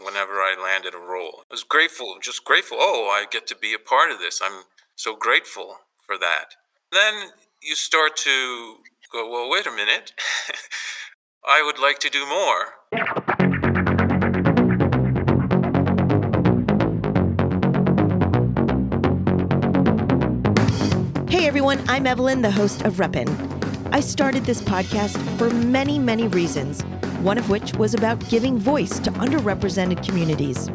Whenever I landed a role, I was grateful, just grateful. Oh, I get to be a part of this. I'm so grateful for that. Then you start to go, well, wait a minute. I would like to do more. Hey everyone, I'm Evelyn, the host of Reppin'. I started this podcast for many, many reasons, one of which was about giving voice to underrepresented communities.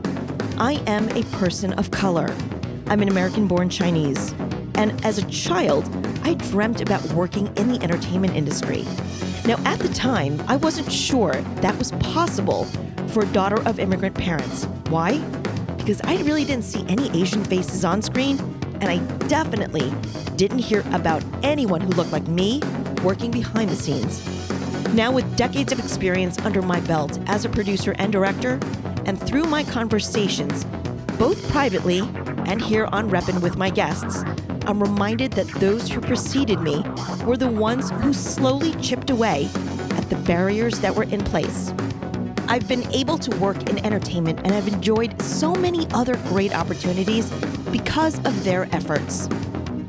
I am a person of color. I'm an American-born Chinese. And as a child, I dreamt about working in the entertainment industry. Now, at the time, I wasn't sure that was possible for a daughter of immigrant parents. Why? Because I really didn't see any Asian faces on screen, and I definitely didn't hear about anyone who looked like me working behind the scenes. Now, with decades of experience under my belt as a producer and director, and through my conversations, both privately and here on Reppin' with my guests, I'm reminded that those who preceded me were the ones who slowly chipped away at the barriers that were in place. I've been able to work in entertainment, and I've enjoyed so many other great opportunities because of their efforts.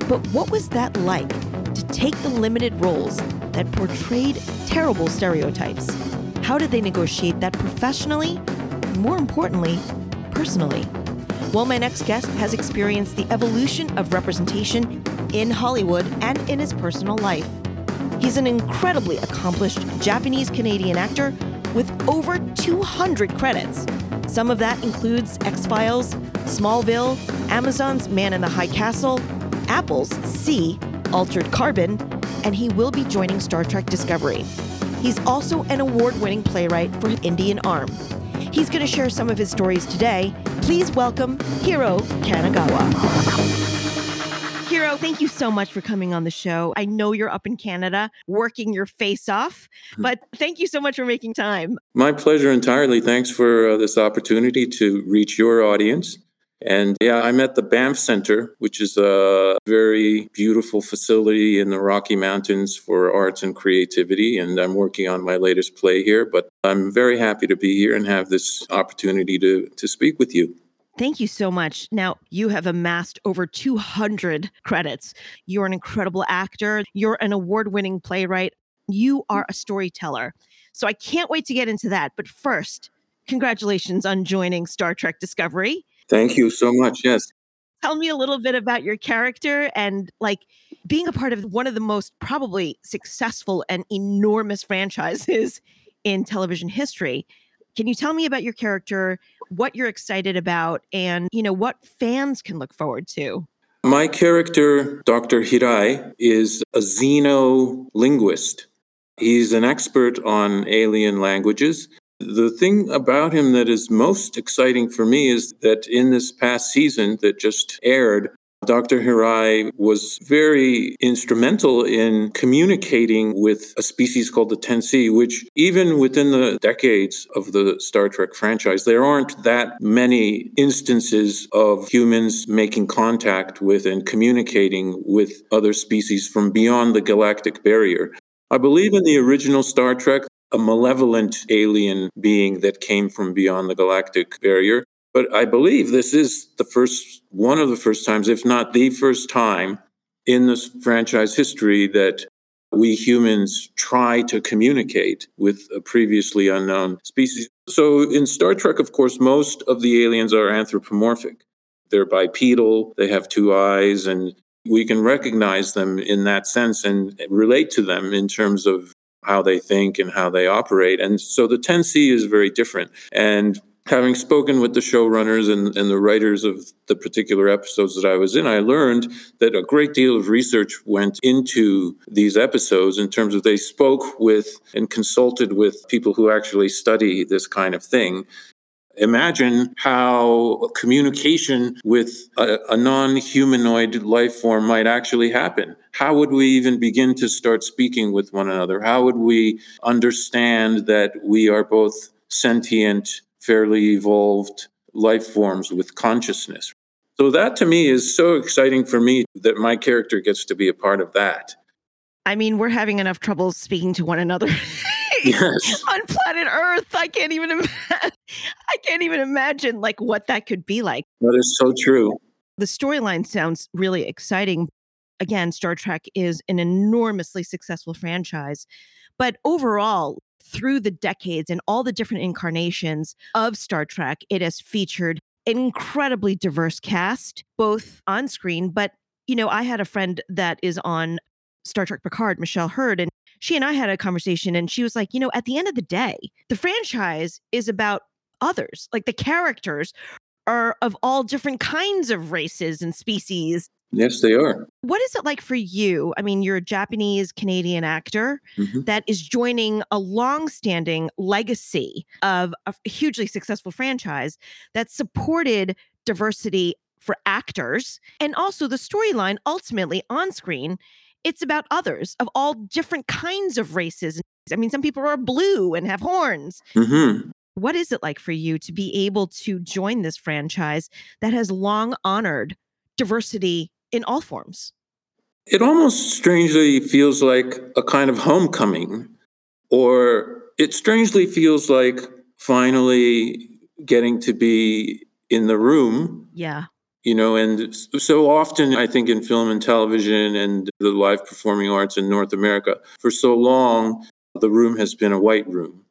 But what was that like, to take the limited roles that portrayed terrible stereotypes? How did they negotiate that professionally, and more importantly, personally? Well, my next guest has experienced the evolution of representation in Hollywood and in his personal life. He's an incredibly accomplished Japanese-Canadian actor with over 200 credits. Some of that includes X-Files, Smallville, Amazon's Man in the High Castle, Apple's C, Altered Carbon, and he will be joining Star Trek Discovery. He's also an award-winning playwright for Indian Arm. He's going to share some of his stories today. Please welcome Hiro Kanagawa. Hiro, thank you so much for coming on the show. I know you're up in Canada working your face off, but thank you so much for making time. My pleasure entirely. Thanks for this opportunity to reach your audience. And yeah, I'm at the Banff Center, which is a very beautiful facility in the Rocky Mountains for arts and creativity. And I'm working on my latest play here, but I'm very happy to be here and have this opportunity to speak with you. Thank you so much. Now, you have amassed over 200 credits. You're an incredible actor. You're an award-winning playwright. You are a storyteller. So I can't wait to get into that. But first, congratulations on joining Star Trek Discovery. Thank you so much. Yes. Tell me a little bit about your character and like being a part of one of the most probably successful and enormous franchises in television history. Can you tell me about your character, what you're excited about, and you know what fans can look forward to? My character, Dr. Hirai, is a xenolinguist. He's an expert on alien languages. The thing about him that is most exciting for me is that in this past season that just aired, Dr. Hirai was very instrumental in communicating with a species called the Ten-C, which even within the decades of the Star Trek franchise, there aren't that many instances of humans making contact with and communicating with other species from beyond the galactic barrier. I believe in the original Star Trek, a malevolent alien being that came from beyond the galactic barrier. But I believe this is one of the first times, if not the first time in this franchise history that we humans try to communicate with a previously unknown species. So in Star Trek, of course, most of the aliens are anthropomorphic. They're bipedal, they have two eyes, and we can recognize them in that sense and relate to them in terms of how they think and how they operate. And so the Ten-C is very different. And having spoken with the showrunners and the writers of the particular episodes that I was in, I learned that a great deal of research went into these episodes in terms of they spoke with and consulted with people who actually study this kind of thing. Imagine how communication with a non-humanoid life form might actually happen. How would we even begin to start speaking with one another? How would we understand that we are both sentient, fairly evolved life forms with consciousness? So that to me is so exciting for me that my character gets to be a part of that. I mean, we're having enough trouble speaking to one another. Yes. On planet Earth. I can't even imagine like what that could be like. That is so true. The storyline sounds really exciting. Again, Star Trek is an enormously successful franchise, but overall, through the decades and all the different incarnations of Star Trek, it has featured an incredibly diverse cast, both on screen, but you know, I had a friend that is on Star Trek Picard, Michelle Hurd, and she and I had a conversation and she was like, you know, at the end of the day, the franchise is about others. Like the characters are of all different kinds of races and species. Yes, they are. What is it like for you? I mean, you're a Japanese-Canadian actor that is joining a long-standing legacy of a hugely successful franchise that supported diversity for actors and also the storyline ultimately on screen. It's about others of all different kinds of races. I mean, some people are blue and have horns. Mm-hmm. What is it like for you to be able to join this franchise that has long honored diversity in all forms? It almost strangely feels like a kind of homecoming, or it strangely feels like finally getting to be in the room. Yeah. You know, and so often I think in film and television and the live performing arts in North America, for so long, the room has been a white room.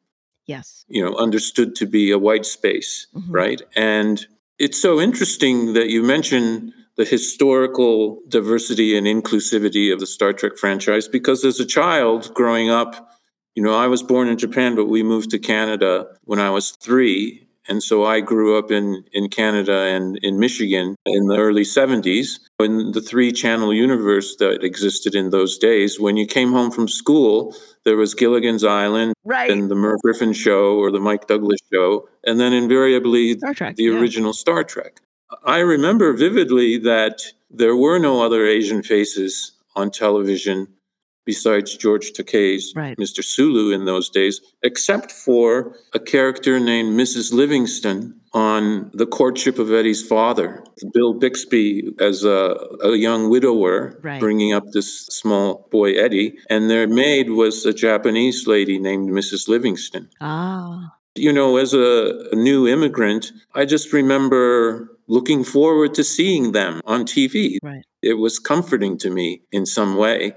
Yes. You know, understood to be a white space, right? And it's so interesting that you mention the historical diversity and inclusivity of the Star Trek franchise, because as a child growing up, you know, I was born in Japan, but we moved to Canada when I was 3. And so I grew up in Canada and in Michigan in the early 70s, in the 3-channel universe that existed in those days. When you came home from school, there was Gilligan's Island and the Merv Griffin show or the Mike Douglas show, and then invariably Star Trek, the original Star Trek. I remember vividly that there were no other Asian faces on television besides George Takei's Mr. Sulu in those days, except for a character named Mrs. Livingston on The Courtship of Eddie's Father. Bill Bixby as a young widower bringing up this small boy Eddie, and their maid was a Japanese lady named Mrs. Livingston. Ah. You know, as a new immigrant, I just remember looking forward to seeing them on TV. Right. It was comforting to me in some way.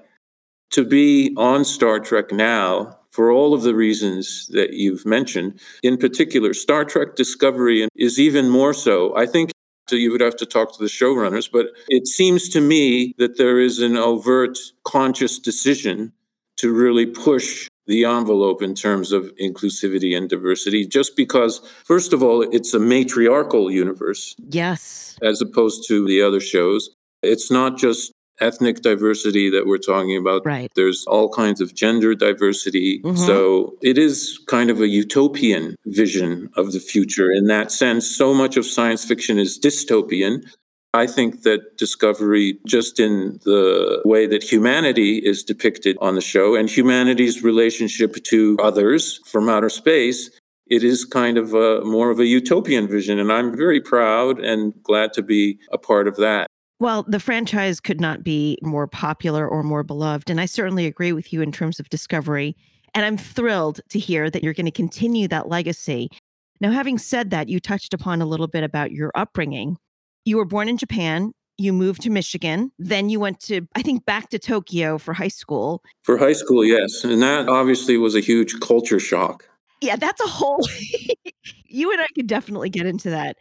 To be on Star Trek now, for all of the reasons that you've mentioned, in particular, Star Trek Discovery is even more so. I think you would have to talk to the showrunners, but it seems to me that there is an overt, conscious decision to really push the envelope in terms of inclusivity and diversity, just because, first of all, it's a matriarchal universe. Yes. As opposed to the other shows. It's not just ethnic diversity that we're talking about. Right. There's all kinds of gender diversity. So it is kind of a utopian vision of the future. In that sense, so much of science fiction is dystopian. I think that Discovery, just in the way that humanity is depicted on the show and humanity's relationship to others from outer space, it is kind of more of a utopian vision. And I'm very proud and glad to be a part of that. Well, the franchise could not be more popular or more beloved. And I certainly agree with you in terms of Discovery. And I'm thrilled to hear that you're going to continue that legacy. Now, having said that, you touched upon a little bit about your upbringing. You were born in Japan. You moved to Michigan. Then you went to, I think, back to Tokyo for high school. For high school, yes. And that obviously was a huge culture shock. Yeah, that's a whole... You and I could definitely get into that.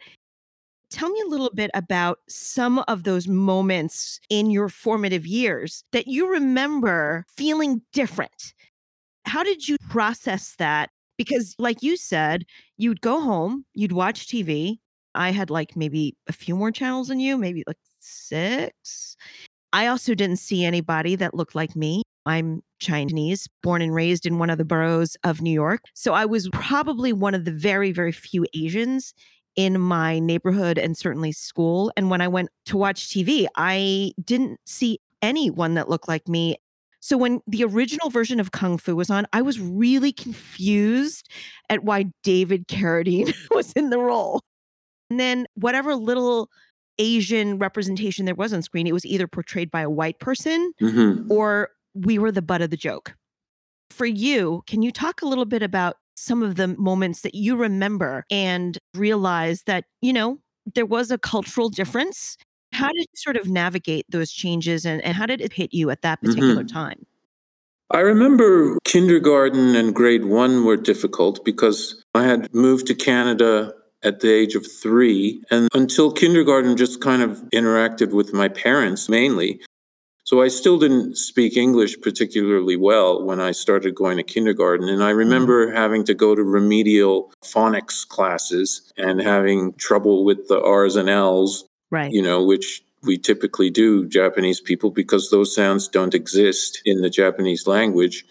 Tell me a little bit about some of those moments in your formative years that you remember feeling different. How did you process that? Because like you said, you'd go home, you'd watch TV. I had like maybe a few more channels than you, maybe like 6. I also didn't see anybody that looked like me. I'm Chinese, born and raised in one of the boroughs of New York. So I was probably one of the very, very few Asians in my neighborhood and certainly school. And when I went to watch TV, I didn't see anyone that looked like me. So when the original version of Kung Fu was on, I was really confused at why David Carradine was in the role. And then whatever little Asian representation there was on screen, it was either portrayed by a white person or we were the butt of the joke. For you, can you talk a little bit about some of the moments that you remember and realize that, you know, there was a cultural difference? How did you sort of navigate those changes and how did it hit you at that particular time? I remember kindergarten and grade one were difficult because I had moved to Canada at the age of 3 and until kindergarten just kind of interacted with my parents mainly. So I still didn't speak English particularly well when I started going to kindergarten. And I remember having to go to remedial phonics classes and having trouble with the R's and L's, you know, which we typically do, Japanese people, because those sounds don't exist in the Japanese language.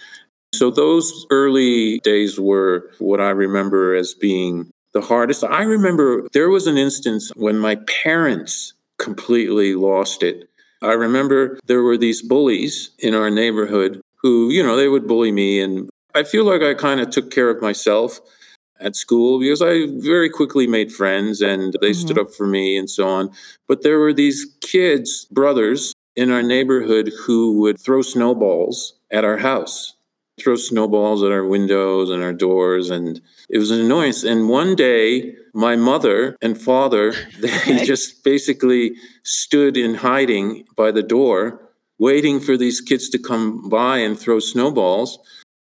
So those early days were what I remember as being the hardest. I remember there was an instance when my parents completely lost it. I remember there were these bullies in our neighborhood who, you know, they would bully me. And I feel like I kind of took care of myself at school because I very quickly made friends and they stood up for me and so on. But there were these kids, brothers in our neighborhood who would throw snowballs at our house, throw snowballs at our windows and our doors. And it was an annoyance. And one day, my mother and father, they just basically stood in hiding by the door, waiting for these kids to come by and throw snowballs.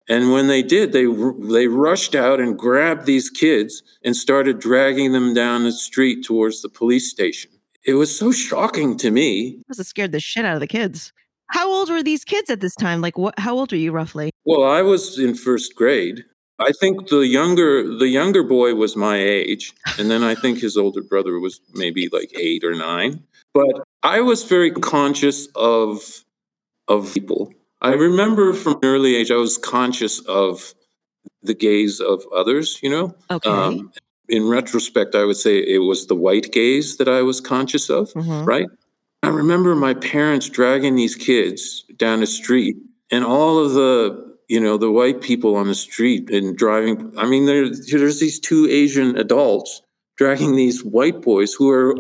And when they did, they rushed out and grabbed these kids and started dragging them down the street towards the police station. It was so shocking to me. It must have scared the shit out of the kids. How old were these kids at this time? Like, what? How old were you roughly? Well, I was in first grade. I think the younger boy was my age, and then I think his older brother was maybe like 8 or 9. But I was very conscious of people. I remember from an early age, I was conscious of the gaze of others, you know? Okay. In retrospect, I would say it was the white gaze that I was conscious of, right? I remember my parents dragging these kids down the street, and all of the white people on the street and driving. I mean, there's these 2 Asian adults dragging these white boys who are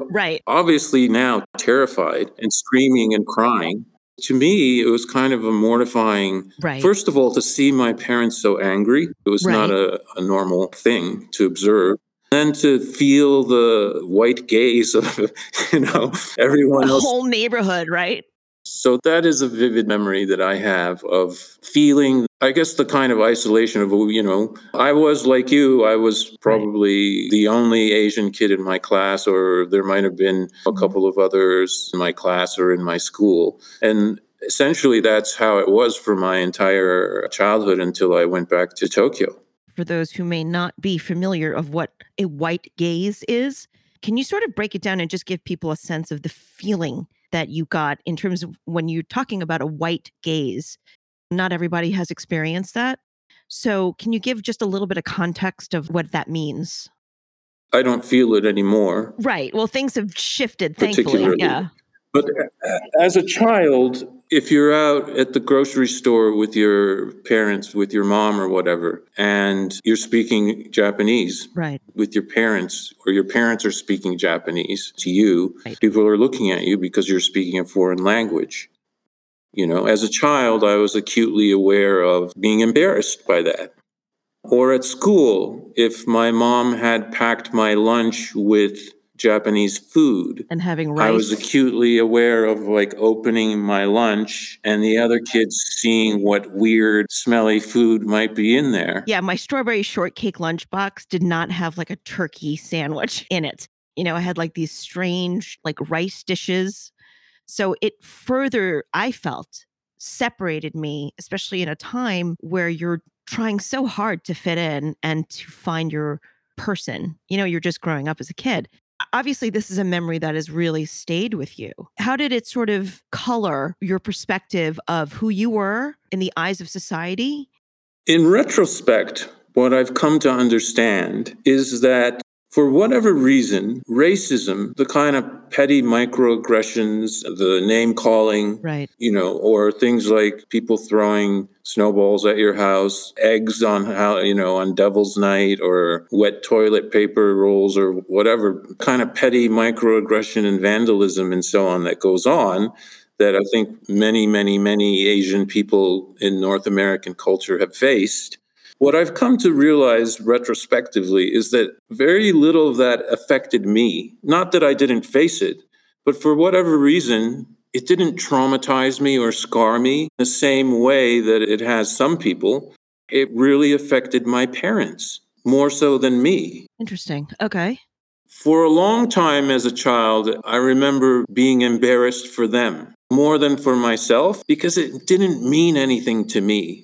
obviously now terrified and screaming and crying. To me, it was kind of a mortifying, first of all, to see my parents so angry. It was not a normal thing to observe. And then to feel the white gaze of, you know, everyone else. The whole neighborhood, right? So that is a vivid memory that I have of feeling, I guess, the kind of isolation of, you know, I was like you, I was probably the only Asian kid in my class, or there might have been a couple of others in my class or in my school. And essentially that's how it was for my entire childhood until I went back to Tokyo. For those who may not be familiar of what a white gaze is, can you sort of break it down and just give people a sense of the feeling that you got in terms of when you're talking about a white gaze? Not everybody has experienced that. So can you give just a little bit of context of what that means? I don't feel it anymore. Right. Well, things have shifted, thankfully. Yeah. But as a child, if you're out at the grocery store with your parents, with your mom or whatever, and you're speaking Japanese with your parents, or your parents are speaking Japanese to you, people are looking at you because you're speaking a foreign language. You know, as a child, I was acutely aware of being embarrassed by that. Or at school, if my mom had packed my lunch with Japanese food. And having rice. I was acutely aware of like opening my lunch and the other kids seeing what weird smelly food might be in there. Yeah, my strawberry shortcake lunchbox did not have like a turkey sandwich in it. You know, I had like these strange like rice dishes. So it further, I felt, separated me, especially in a time where you're trying so hard to fit in and to find your person. You know, you're just growing up as a kid. obviously this is a memory that has really stayed with you. How did it sort of color your perspective of who you were in the eyes of society? In retrospect, what I've come to understand is that for whatever reason, racism, the kind of petty microaggressions, the name calling, right, you know, or things like people throwing snowballs at your house, eggs on how, you know, on Devil's Night, or wet toilet paper rolls, or whatever kind of petty microaggression and vandalism and so on that goes on, that I think many, many, many Asian people in North American culture have faced. What I've come to realize retrospectively is that very little of that affected me. Not that I didn't face it, but for whatever reason, it didn't traumatize me or scar me the same way that it has some people. It really affected my parents more so than me. Interesting. Okay. For a long time as a child, I remember being embarrassed for them more than for myself because it didn't mean anything to me.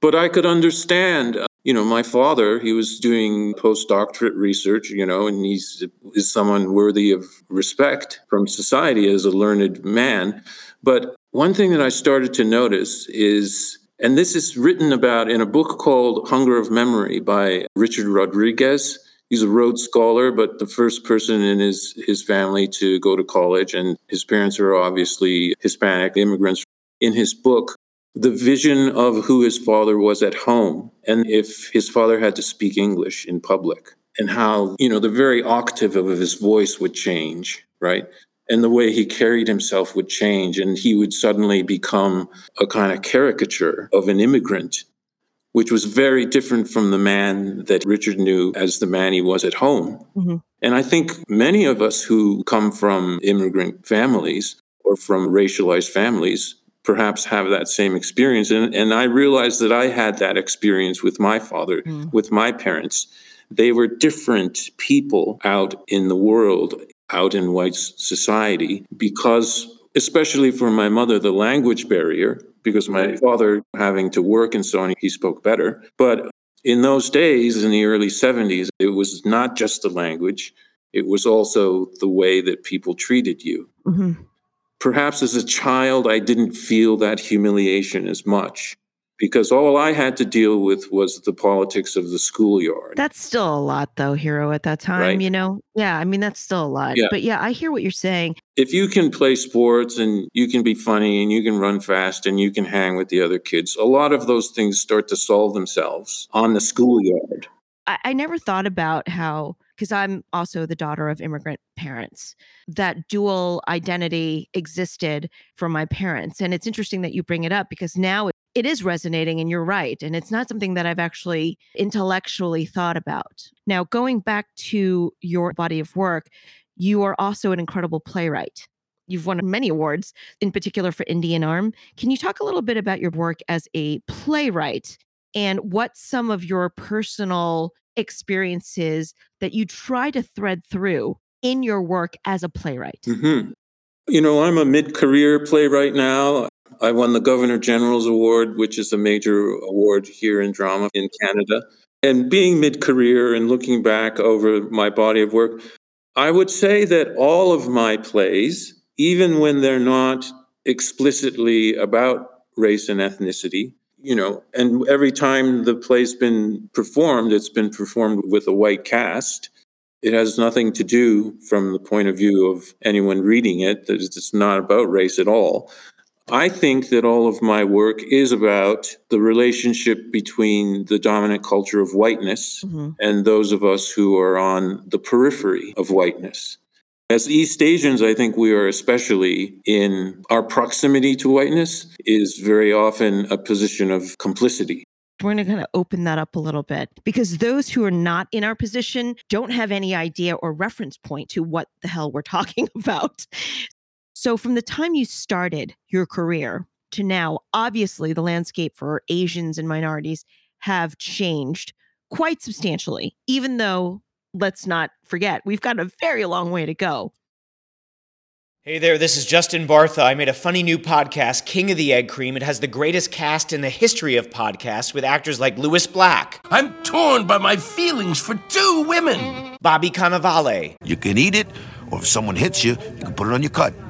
But I could understand, you know, my father, he was doing postdoctorate research, you know, and he's someone worthy of respect from society as a learned man. But one thing that I started to notice is, and this is written about in a book called Hunger of Memory by Richard Rodriguez. He's a Rhodes Scholar, but the first person in his family to go to college, and his parents are obviously Hispanic immigrants. In his book, the vision of who his father was at home, and if his father had to speak English in public, and how, you know, the very octave of his voice would change, right? And the way he carried himself would change, and he would suddenly become a kind of caricature of an immigrant, which was very different from the man that Richard knew as the man he was at home. Mm-hmm. And I think many of us who come from immigrant families or from racialized families perhaps have that same experience. And I realized that I had that experience with my father, with my parents. They were different people out in the world, out in white society, because, especially for my mother, the language barrier, because my father having to work and so on, he spoke better. But in those days, in the early 70s, it was not just the language. It was also the way that people treated you. Mm-hmm. Perhaps as a child, I didn't feel that humiliation as much because all I had to deal with was the politics of the schoolyard. That's still a lot, though, Hiro, at that time, right? You know? Yeah, I mean, that's still a lot. Yeah. But yeah, I hear what you're saying. If you can play sports and you can be funny and you can run fast and you can hang with the other kids, a lot of those things start to solve themselves on the schoolyard. I never thought about how, because I'm also the daughter of immigrant parents, that dual identity existed for my parents. And it's interesting that you bring it up because now it is resonating, and you're right. And it's not something that I've actually intellectually thought about. Now, going back to your body of work, you are also an incredible playwright. You've won many awards, in particular for Indian Arm. Can you talk a little bit about your work as a playwright and what some of your personal experiences that you try to thread through in your work as a playwright? Mm-hmm. You know, I'm a mid-career playwright now. I won the Governor General's Award, which is a major award here in drama in Canada. And being mid-career and looking back over my body of work, I would say that all of my plays, even when they're not explicitly about race and ethnicity, you know, and every time the play's been performed, it's been performed with a white cast. It has nothing to do from the point of view of anyone reading it. It's not about race at all. I think that all of my work is about the relationship between the dominant culture of whiteness and those of us who are on the periphery of whiteness. As East Asians, I think we are especially in our proximity to whiteness is very often a position of complicity. We're going to kind of open that up a little bit because those who are not in our position don't have any idea or reference point to what the hell we're talking about. So from the time you started your career to now, obviously the landscape for Asians and minorities have changed quite substantially, even though, let's not forget, we've got a very long way to go. Hey there, this is Justin Bartha. I made a funny new podcast, King of the Egg Cream. It has the greatest cast in the history of podcasts with actors like Louis Black. I'm torn by my feelings for two women. Bobby Cannavale. You can eat it, or if someone hits you, you can put it on your cut.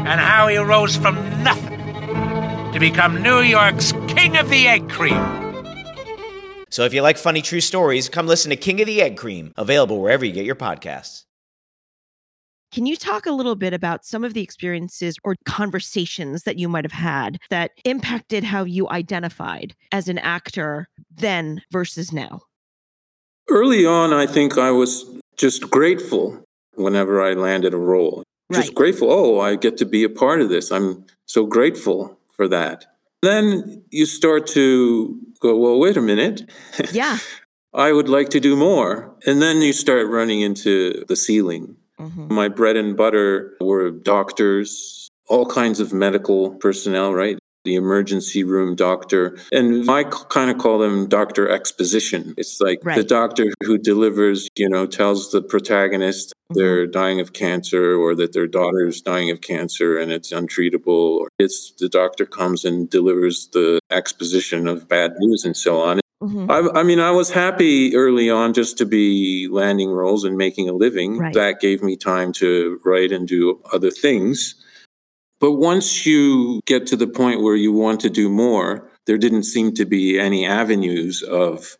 And how he rose from nothing to become New York's King of the Egg Cream. So if you like funny true stories, come listen to King of the Egg Cream, available wherever you get your podcasts. Can you talk a little bit about some of the experiences or conversations that you might have had that impacted how you identified as an actor then versus now? Early on, I think I was just grateful whenever I landed a role. Right. Just grateful. Oh, I get to be a part of this. I'm so grateful for that. Then you start to go, well, wait a minute. Yeah. I would like to do more. And then you start running into the ceiling. Mm-hmm. My bread and butter were doctors, all kinds of medical personnel, right? The emergency room doctor. And I kind of call them Dr. Exposition. It's like right. The doctor who delivers, tells the protagonist mm-hmm. they're dying of cancer or that their daughter's dying of cancer and it's untreatable. It's the doctor comes and delivers the exposition of bad news and so on. Mm-hmm. I was happy early on just to be landing roles and making a living. Right. That gave me time to write and do other things. But once you get to the point where you want to do more, there didn't seem to be any avenues of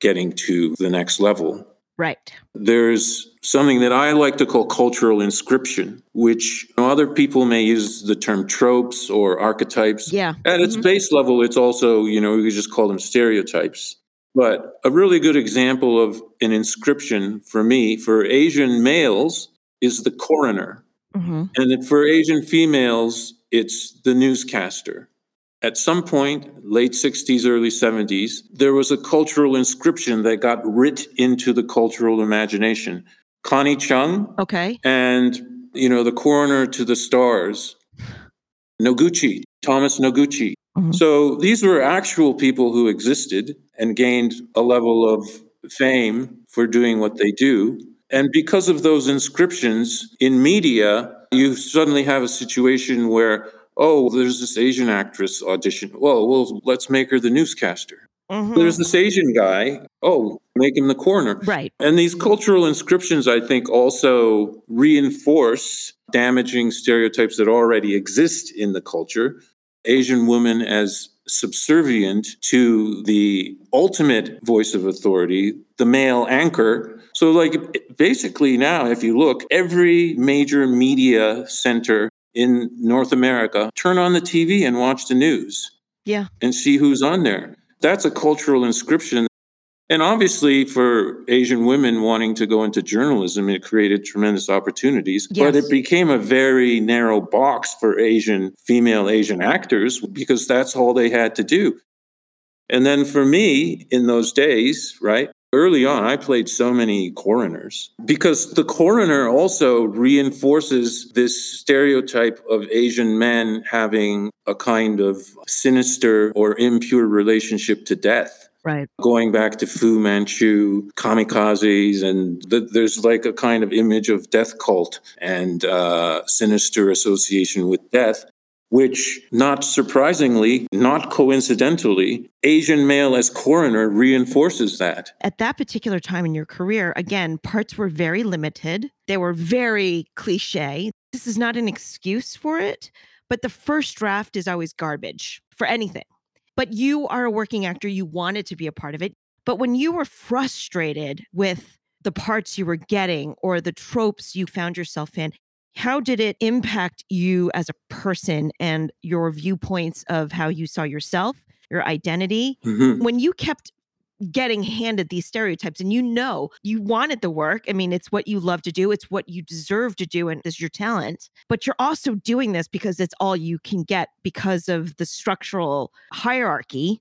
getting to the next level. Right. There's something that I like to call cultural inscription, which other people may use the term tropes or archetypes. Yeah. At its mm-hmm. base level, it's also, we could just call them stereotypes. But a really good example of an inscription for me, for Asian males, is the coroner. Mm-hmm. And for Asian females, it's the newscaster. At some point, late 60s, early 70s, there was a cultural inscription that got writ into the cultural imagination. Connie Chung okay. and, the coroner to the stars, Noguchi, Thomas Noguchi. Mm-hmm. So these were actual people who existed and gained a level of fame for doing what they do. And because of those inscriptions in media, you suddenly have a situation where, oh, there's this Asian actress audition. Well, let's make her the newscaster. Mm-hmm. There's this Asian guy. Oh, make him the coroner. Right. And these cultural inscriptions, I think, also reinforce damaging stereotypes that already exist in the culture. Asian women as subservient to the ultimate voice of authority, the male anchor. So like basically now, if you look, every major media center in North America, turn on the TV and watch the news. Yeah. And see who's on there. That's a cultural inscription. And obviously for Asian women wanting to go into journalism, it created tremendous opportunities. Yes. But it became a very narrow box for female Asian actors because that's all they had to do. And then for me in those days, right? Early on, I played so many coroners because the coroner also reinforces this stereotype of Asian men having a kind of sinister or impure relationship to death. Right. Going back to Fu Manchu, kamikazes, and there's like a kind of image of death cult and sinister association with death. Which, not surprisingly, not coincidentally, Asian male as coroner reinforces that. At that particular time in your career, again, parts were very limited. They were very cliche. This is not an excuse for it, but the first draft is always garbage for anything. But you are a working actor. You wanted to be a part of it. But when you were frustrated with the parts you were getting or the tropes you found yourself in, how did it impact you as a person and your viewpoints of how you saw yourself, your identity? Mm-hmm. When you kept getting handed these stereotypes. And you wanted the work. I mean, it's what you love to do. It's what you deserve to do. And it's your talent. But you're also doing this because it's all you can get because of the structural hierarchy.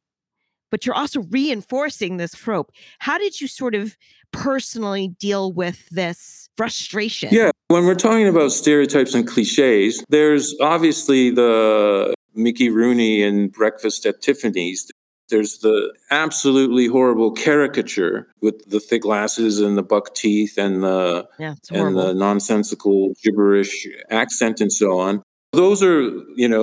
But you're also reinforcing this trope. How did you sort of personally deal with this frustration? Yeah, when we're talking about stereotypes and cliches, there's obviously the Mickey Rooney in Breakfast at Tiffany's. There's the absolutely horrible caricature with the thick glasses and the buck teeth and the nonsensical gibberish accent and so on. Those are,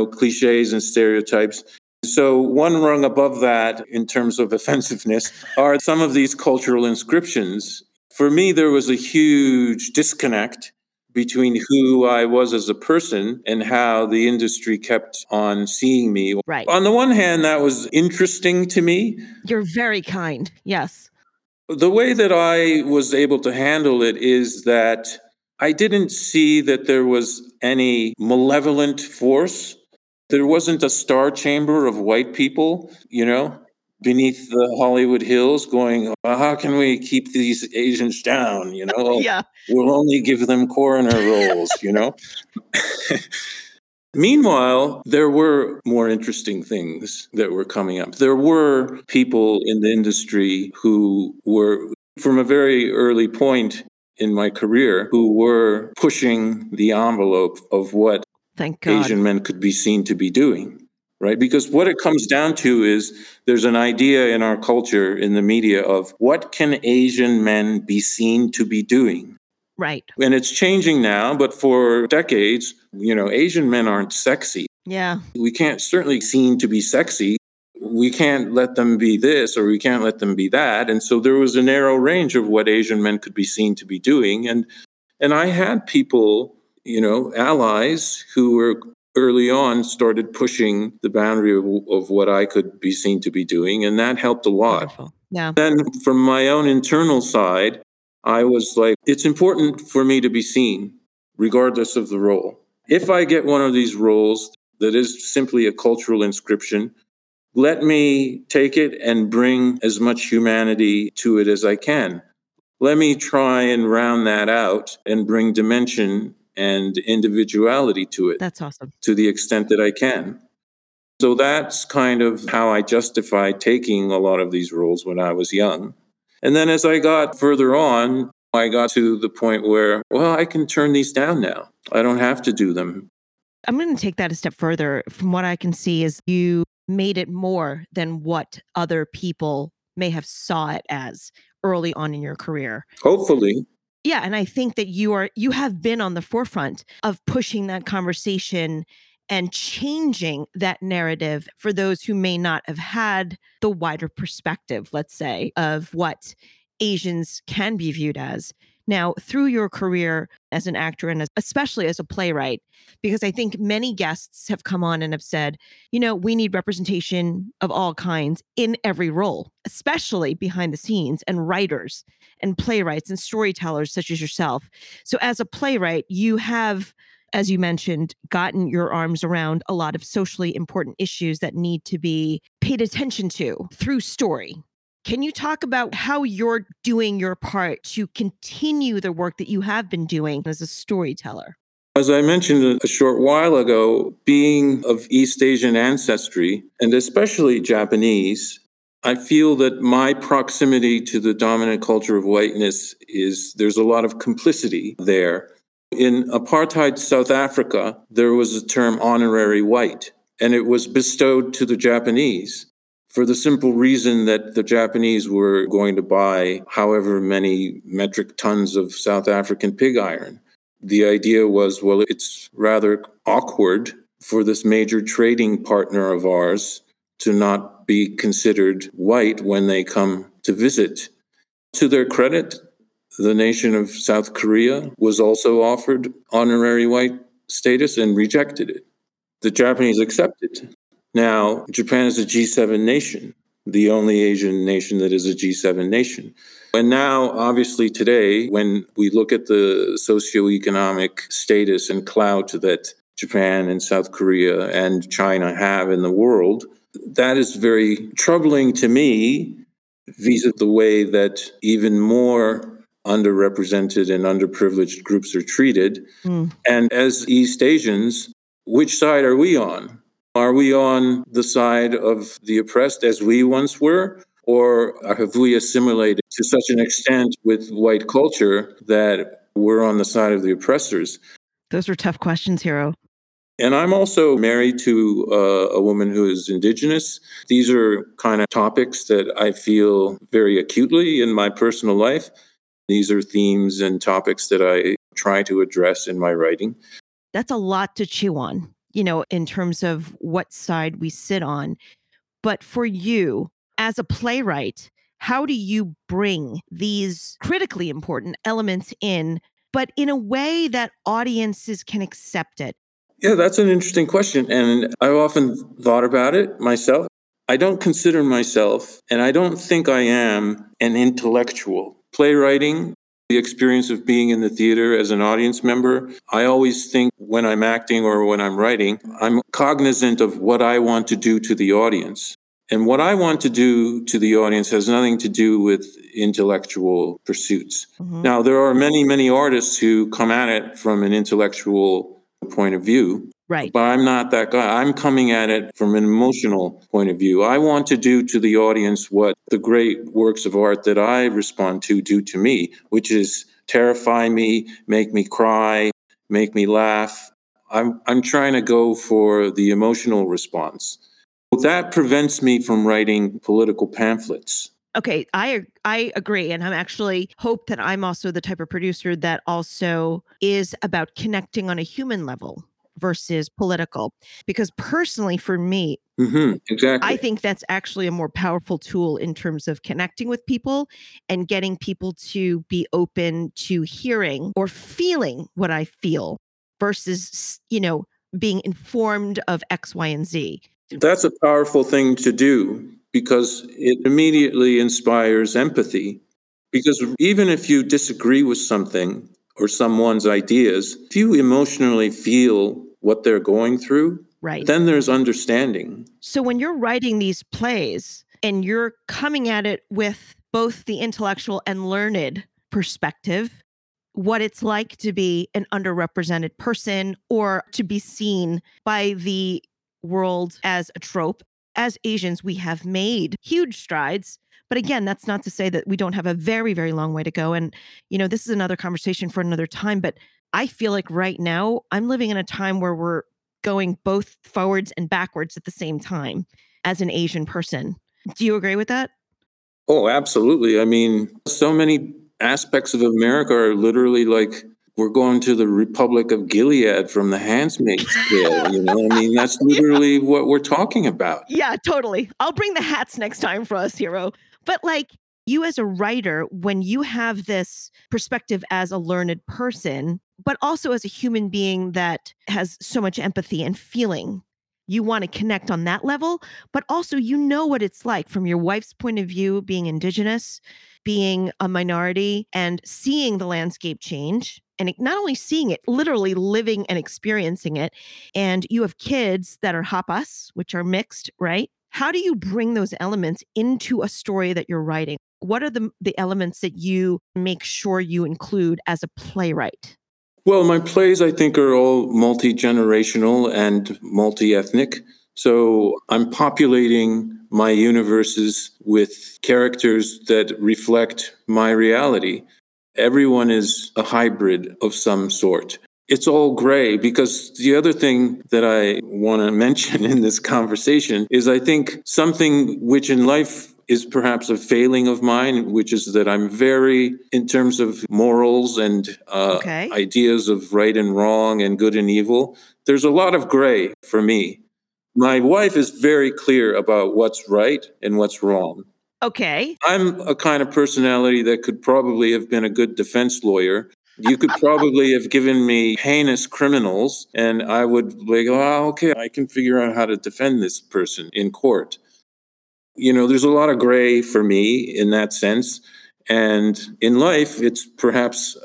cliches and stereotypes. So one rung above that in terms of offensiveness are some of these cultural inscriptions. For me, there was a huge disconnect between who I was as a person and how the industry kept on seeing me. Right. On the one hand, that was interesting to me. You're very kind. Yes. The way that I was able to handle it is that I didn't see that there was any malevolent force. There wasn't a star chamber of white people, beneath the Hollywood Hills going, how can we keep these Asians down? Yeah. We'll only give them coroner roles, Meanwhile, there were more interesting things that were coming up. There were people in the industry who were, from a very early point in my career, who were pushing the envelope of what Thank God. Asian men could be seen to be doing, right? Because what it comes down to is there's an idea in our culture, in the media, of what can Asian men be seen to be doing? Right. And it's changing now, but for decades, Asian men aren't sexy. Yeah. We can't certainly seem to be sexy. We can't let them be this or we can't let them be that. And so there was a narrow range of what Asian men could be seen to be doing. And I had people... allies who were early on started pushing the boundary of what I could be seen to be doing. And that helped a lot. Wonderful. Yeah. Then from my own internal side, I was like, it's important for me to be seen regardless of the role. If I get one of these roles that is simply a cultural inscription, let me take it and bring as much humanity to it as I can. Let me try and round that out and bring dimension and individuality to it. That's awesome. To the extent that I can. So that's kind of how I justified taking a lot of these roles when I was young. And then as I got further on, I got to the point where, I can turn these down now. I don't have to do them. I'm going to take that a step further. From what I can see is you made it more than what other people may have saw it as early on in your career. Hopefully. Yeah, and I think that you have been on the forefront of pushing that conversation and changing that narrative for those who may not have had the wider perspective, let's say, of what Asians can be viewed as. Now, through your career as an actor and especially as a playwright, because I think many guests have come on and have said, we need representation of all kinds in every role, especially behind the scenes, and writers and playwrights and storytellers such as yourself. So as a playwright, you have, as you mentioned, gotten your arms around a lot of socially important issues that need to be paid attention to through story. Can you talk about how you're doing your part to continue the work that you have been doing as a storyteller? As I mentioned a short while ago, being of East Asian ancestry, and especially Japanese, I feel that my proximity to the dominant culture of whiteness there's a lot of complicity there. In apartheid South Africa, there was a term honorary white, and it was bestowed to the Japanese, for the simple reason that the Japanese were going to buy however many metric tons of South African pig iron. The idea was, it's rather awkward for this major trading partner of ours to not be considered white when they come to visit. To their credit, the nation of South Korea was also offered honorary white status and rejected it. The Japanese accepted it. Now, Japan is a G7 nation, the only Asian nation that is a G7 nation. And now, obviously today, when we look at the socioeconomic status and clout that Japan and South Korea and China have in the world, that is very troubling to me These are the way that even more underrepresented and underprivileged groups are treated. Mm. And as East Asians, which side are we on? Are we on the side of the oppressed as we once were? Or have we assimilated to such an extent with white culture that we're on the side of the oppressors? Those are tough questions, Hiro. And I'm also married to a woman who is indigenous. These are kind of topics that I feel very acutely in my personal life. These are themes and topics that I try to address in my writing. That's a lot to chew on, you know, in terms of what side we sit on. But for you, as a playwright, how do you bring these critically important elements in, but in a way that audiences can accept it? Yeah, that's an interesting question. And I've often thought about it myself. I don't consider myself, and I don't think I am, an intellectual. Playwriting, the experience of being in the theater as an audience member, I always think when I'm acting or when I'm writing, I'm cognizant of what I want to do to the audience. And what I want to do to the audience has nothing to do with intellectual pursuits. Mm-hmm. Now, there are many, many artists who come at it from an intellectual point of view. Right. But I'm not that guy. I'm coming at it from an emotional point of view. I want to do to the audience what the great works of art that I respond to do to me, which is terrify me, make me cry, make me laugh. I'm trying to go for the emotional response. That prevents me from writing political pamphlets. Okay, I agree. And I'm actually hope that I'm also the type of producer that also is about connecting on a human level versus political. Because personally, for me, exactly. I think that's actually a more powerful tool in terms of connecting with people and getting people to be open to hearing or feeling what I feel versus, you know, being informed of X, Y, and Z. That's a powerful thing to do because it immediately inspires empathy. Because even if you disagree with something or someone's ideas, if you emotionally feel what they're going through, right, then there's understanding. So when you're writing these plays and you're coming at it with both the intellectual and learned perspective, what it's like to be an underrepresented person or to be seen by the world as a trope. As Asians, we have made huge strides. But again, that's not to say that we don't have a very, very long way to go. And, you know, this is another conversation for another time. But I feel like right now I'm living in a time where we're going both forwards and backwards at the same time as an Asian person. Do you agree with that? Oh, absolutely. I mean, so many aspects of America are literally like, we're going to the Republic of Gilead from The Handmaid's Tale. You know, I mean, that's literally what we're talking about. Yeah, totally. I'll bring the hats next time for us, Hiro. But like you as a writer, when you have this perspective as a learned person, but also as a human being that has so much empathy and feeling, you want to connect on that level, but also you know what it's like from your wife's point of view, being indigenous, being a minority, and seeing the landscape change. And not only seeing it, literally living and experiencing it. And you have kids that are Hapas, which are mixed, right? How do you bring those elements into a story that you're writing? What are the elements that you make sure you include as a playwright? Well, my plays, I think, are all multi-generational and multi-ethnic. So I'm populating my universes with characters that reflect my reality. Everyone is a hybrid of some sort. It's all gray because the other thing that I want to mention in this conversation is I think something which in life is perhaps a failing of mine, which is that I'm very, in terms of morals and ideas of right and wrong and good and evil, there's a lot of gray for me. My wife is very clear about what's right and what's wrong. Okay. I'm a kind of personality that could probably have been a good defense lawyer. You could probably have given me heinous criminals, and I would be like, oh, okay, I can figure out how to defend this person in court. You know, there's a lot of gray for me in that sense. And in life, it's perhaps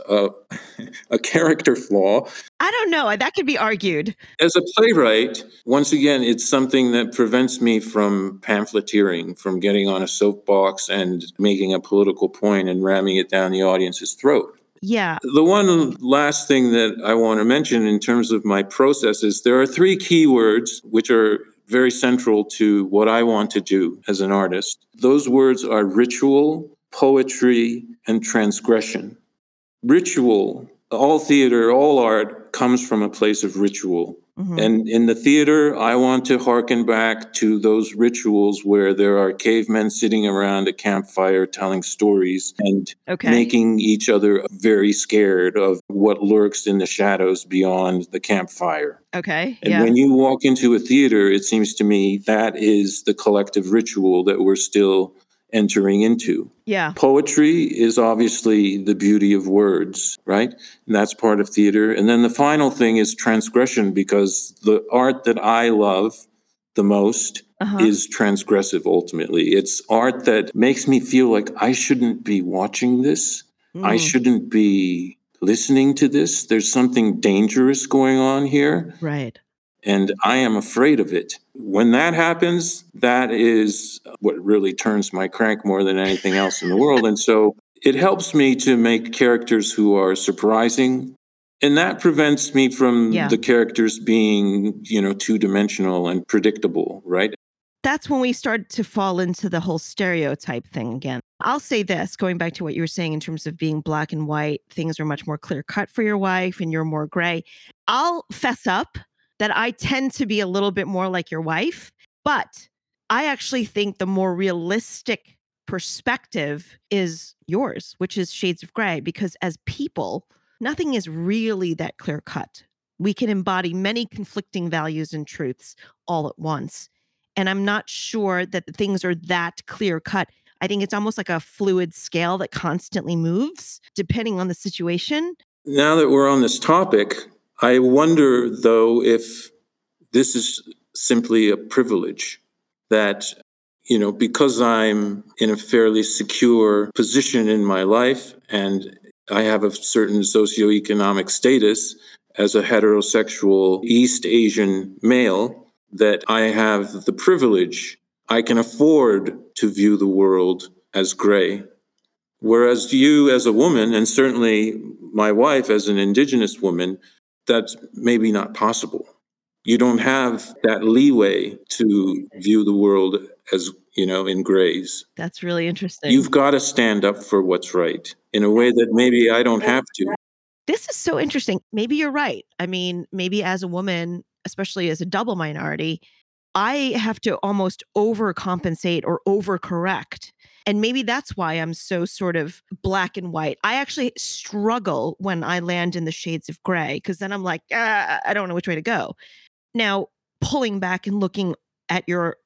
a character flaw. I don't know. That could be argued. As a playwright, once again, it's something that prevents me from pamphleteering, from getting on a soapbox and making a political point and ramming it down the audience's throat. Yeah. The one last thing that I want to mention in terms of my process is there are three keywords which are very central to what I want to do as an artist. Those words are ritual, poetry, and transgression. Ritual, all theater, all art comes from a place of ritual. Mm-hmm. And in the theater, I want to hearken back to those rituals where there are cavemen sitting around a campfire telling stories and making each other very scared of what lurks in the shadows beyond the campfire. Okay. And when you walk into a theater, it seems to me that is the collective ritual that we're still entering into. Yeah. Poetry is obviously the beauty of words, right? And that's part of theater. And then the final thing is transgression, because the art that I love the most is transgressive ultimately. It's art that makes me feel like I shouldn't be watching this. I shouldn't be listening to this. There's something dangerous going on here. Right. And I am afraid of it. When that happens, that is what really turns my crank more than anything else in the world. And so it helps me to make characters who are surprising. And that prevents me from the characters being, you know, two-dimensional and predictable, right? That's when we start to fall into the whole stereotype thing again. I'll say this, going back to what you were saying in terms of being black and white, things are much more clear-cut for your wife and you're more gray. I'll fess up that I tend to be a little bit more like your wife, but I actually think the more realistic perspective is yours, which is shades of gray, because as people, nothing is really that clear cut. We can embody many conflicting values and truths all at once. And I'm not sure that things are that clear cut. I think it's almost like a fluid scale that constantly moves depending on the situation. Now that we're on this topic, I wonder, though, if this is simply a privilege that, you know, because I'm in a fairly secure position in my life and I have a certain socioeconomic status as a heterosexual East Asian male, that I have the privilege, I can afford to view the world as gray. Whereas you as a woman, and certainly my wife as an indigenous woman, that's maybe not possible. You don't have that leeway to view the world as, you know, in grays. That's really interesting. You've got to stand up for what's right in a way that maybe I don't have to. This is so interesting. Maybe you're right. I mean, maybe as a woman, especially as a double minority, I have to almost overcompensate or overcorrect. And maybe that's why I'm so sort of black and white. I actually struggle when I land in the shades of gray, because then I'm like, I don't know which way to go. Now, pulling back and looking at your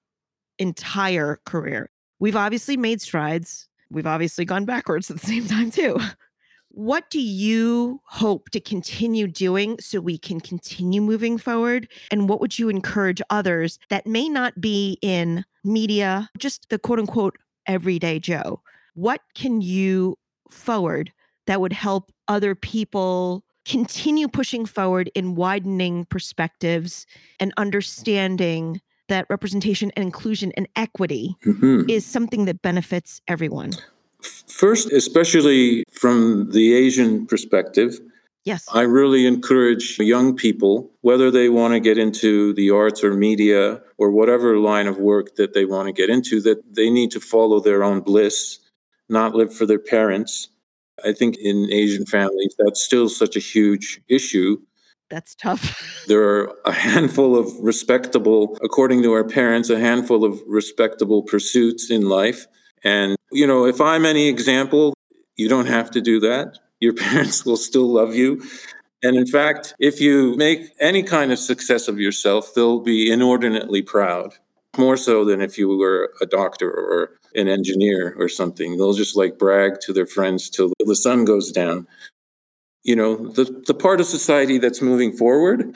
entire career, we've obviously made strides. We've obviously gone backwards at the same time, too. What do you hope to continue doing so we can continue moving forward? And what would you encourage others that may not be in media, just the quote unquote everyday Joe? What can you forward that would help other people continue pushing forward in widening perspectives and understanding that representation and inclusion and equity is something that benefits everyone? First, especially from the Asian perspective, I really encourage young people, whether they want to get into the arts or media or whatever line of work that they want to get into, that they need to follow their own bliss, not live for their parents. I think in Asian families, that's still such a huge issue. That's tough. There are a handful of respectable, according to our parents, a handful of respectable pursuits in life. And, you know, if I'm any example, you don't have to do that. Your parents will still love you. And in fact, if you make any kind of success of yourself, they'll be inordinately proud, more so than if you were a doctor or an engineer or something. They'll just like brag to their friends till the sun goes down. You know, the part of society that's moving forward,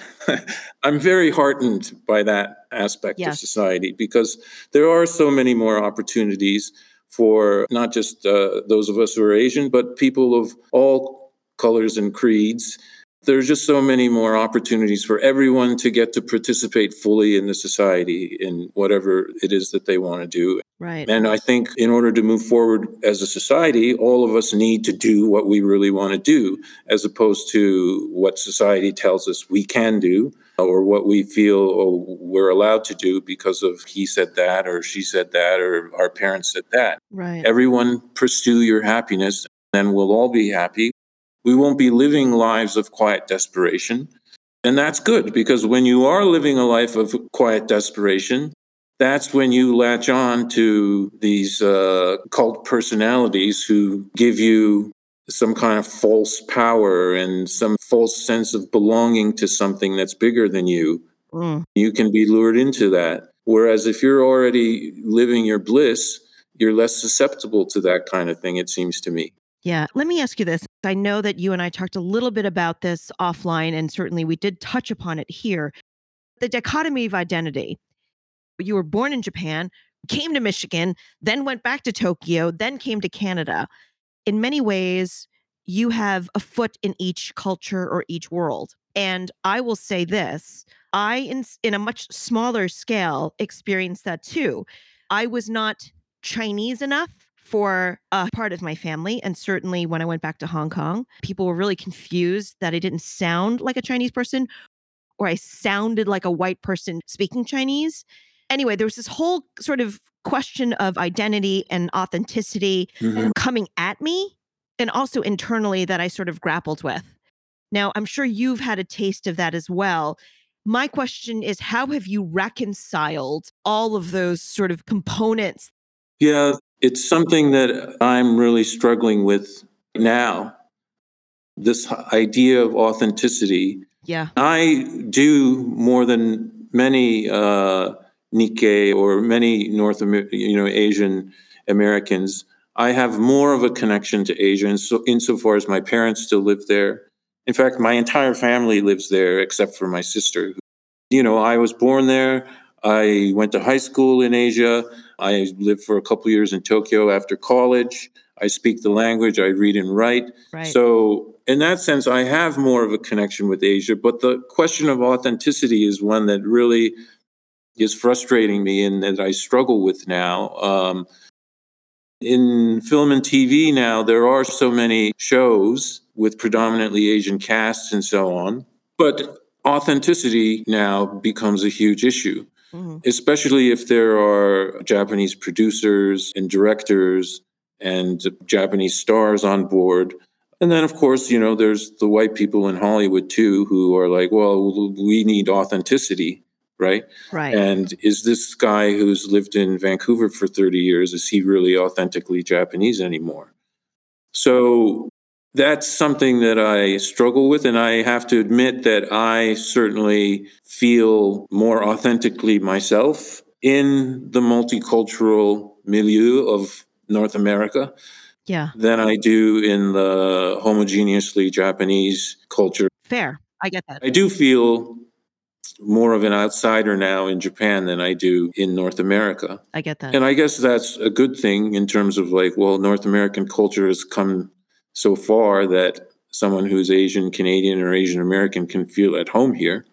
I'm very heartened by that aspect of society, because there are so many more opportunities for not just those of us who are Asian, but people of all colors and creeds. There's just so many more opportunities for everyone to get to participate fully in the society in whatever it is that they want to do. Right. And I think in order to move forward as a society, all of us need to do what we really want to do, as opposed to what society tells us we can do or what we feel we're allowed to do because of he said that or she said that or our parents said that. Right. Everyone pursue your happiness, and we'll all be happy. We won't be living lives of quiet desperation. And that's good, because when you are living a life of quiet desperation, that's when you latch on to these cult personalities who give you some kind of false power and some false sense of belonging to something that's bigger than you. Mm. You can be lured into that. Whereas if you're already living your bliss, you're less susceptible to that kind of thing, it seems to me. Yeah. Let me ask you this. I know that you and I talked a little bit about this offline, and certainly we did touch upon it here. The dichotomy of identity. You were born in Japan, came to Michigan, then went back to Tokyo, then came to Canada. In many ways, you have a foot in each culture or each world. And I will say this, I, in a much smaller scale, experienced that too. I was not Chinese enough for a part of my family. And certainly when I went back to Hong Kong, people were really confused that I didn't sound like a Chinese person, or I sounded like a white person speaking Chinese. Anyway, there was this whole sort of question of identity and authenticity coming at me, and also internally that I sort of grappled with. Now, I'm sure you've had a taste of that as well. My question is, how have you reconciled all of those sort of components? Yeah. It's something that I'm really struggling with now, this idea of authenticity. Yeah. I do more than many Nikkei or many Asian Americans. I have more of a connection to Asia insofar as my parents still live there. In fact, my entire family lives there except for my sister. I was born there. I went to high school in Asia. I lived for a couple of years in Tokyo after college. I speak the language. I read and write. Right. So in that sense, I have more of a connection with Asia. But the question of authenticity is one that really is frustrating me and that I struggle with now. In film and TV now, there are so many shows with predominantly Asian casts and so on. But authenticity now becomes a huge issue. Mm-hmm. Especially if there are Japanese producers and directors and Japanese stars on board. And then, of course, there's the white people in Hollywood, too, who are like, well, we need authenticity, right? Right. And is this guy who's lived in Vancouver for 30 years, is he really authentically Japanese anymore? So that's something that I struggle with, and I have to admit that I certainly feel more authentically myself in the multicultural milieu of North America than I do in the homogeneously Japanese culture. Fair. I get that. I do feel more of an outsider now in Japan than I do in North America. I get that. And I guess that's a good thing in terms of North American culture has come so far that someone who's Asian, Canadian, or Asian American can feel at home here.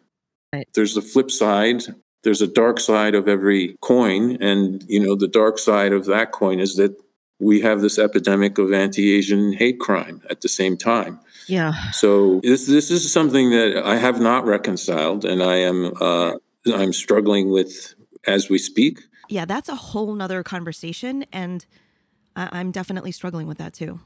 Right. There's the flip side. There's a dark side of every coin. And, the dark side of that coin is that we have this epidemic of anti-Asian hate crime at the same time. Yeah. So this is something that I have not reconciled, and I am I'm struggling with as we speak. Yeah, that's a whole nother conversation. And I'm definitely struggling with that, too.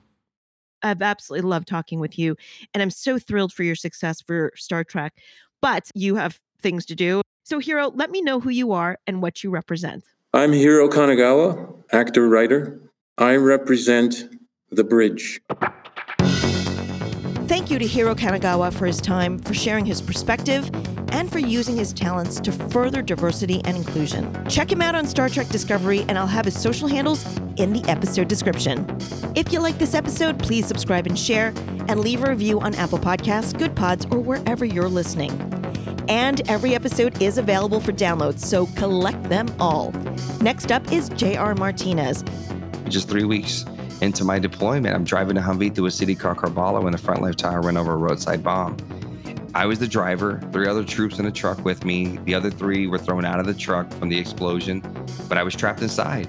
I've absolutely loved talking with you, and I'm so thrilled for your success for Star Trek, but you have things to do. So Hiro, let me know who you are and what you represent. I'm Hiro Kanagawa, actor, writer. I represent The Bridge. Thank you to Hiro Kanagawa for his time, for sharing his perspective, and for using his talents to further diversity and inclusion. Check him out on Star Trek Discovery, and I'll have his social handles in the episode description. If you like this episode, please subscribe and share, and leave a review on Apple Podcasts, Good Pods, or wherever you're listening. And every episode is available for download, so collect them all. Next up is J.R. Martinez. just 3 weeks into my deployment, I'm driving a Humvee through a city called Karbala when the front left tire went over a roadside bomb. I was the driver, 3 other troops in a truck with me. The other 3 were thrown out of the truck from the explosion, but I was trapped inside.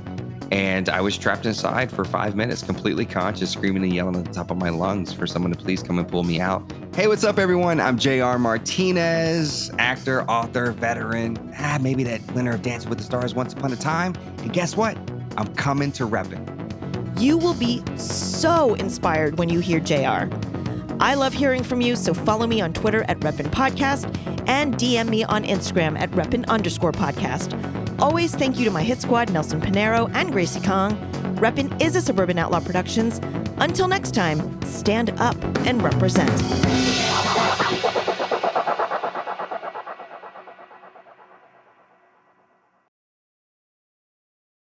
And I was trapped inside for 5 minutes, completely conscious, screaming and yelling at the top of my lungs for someone to please come and pull me out. Hey, what's up, everyone? I'm J.R. Martinez, actor, author, veteran, maybe that winner of Dancing with the Stars once upon a time. And guess what? I'm coming to Reppin'. You will be so inspired when you hear J.R. I love hearing from you, so follow me on Twitter at Reppin' Podcast and DM me on Instagram at Reppin_podcast. Always thank you to my hit squad, Nelson Pinero and Gracie Kong. Reppin' is a Suburban Outlaw Productions. Until next time, stand up and represent.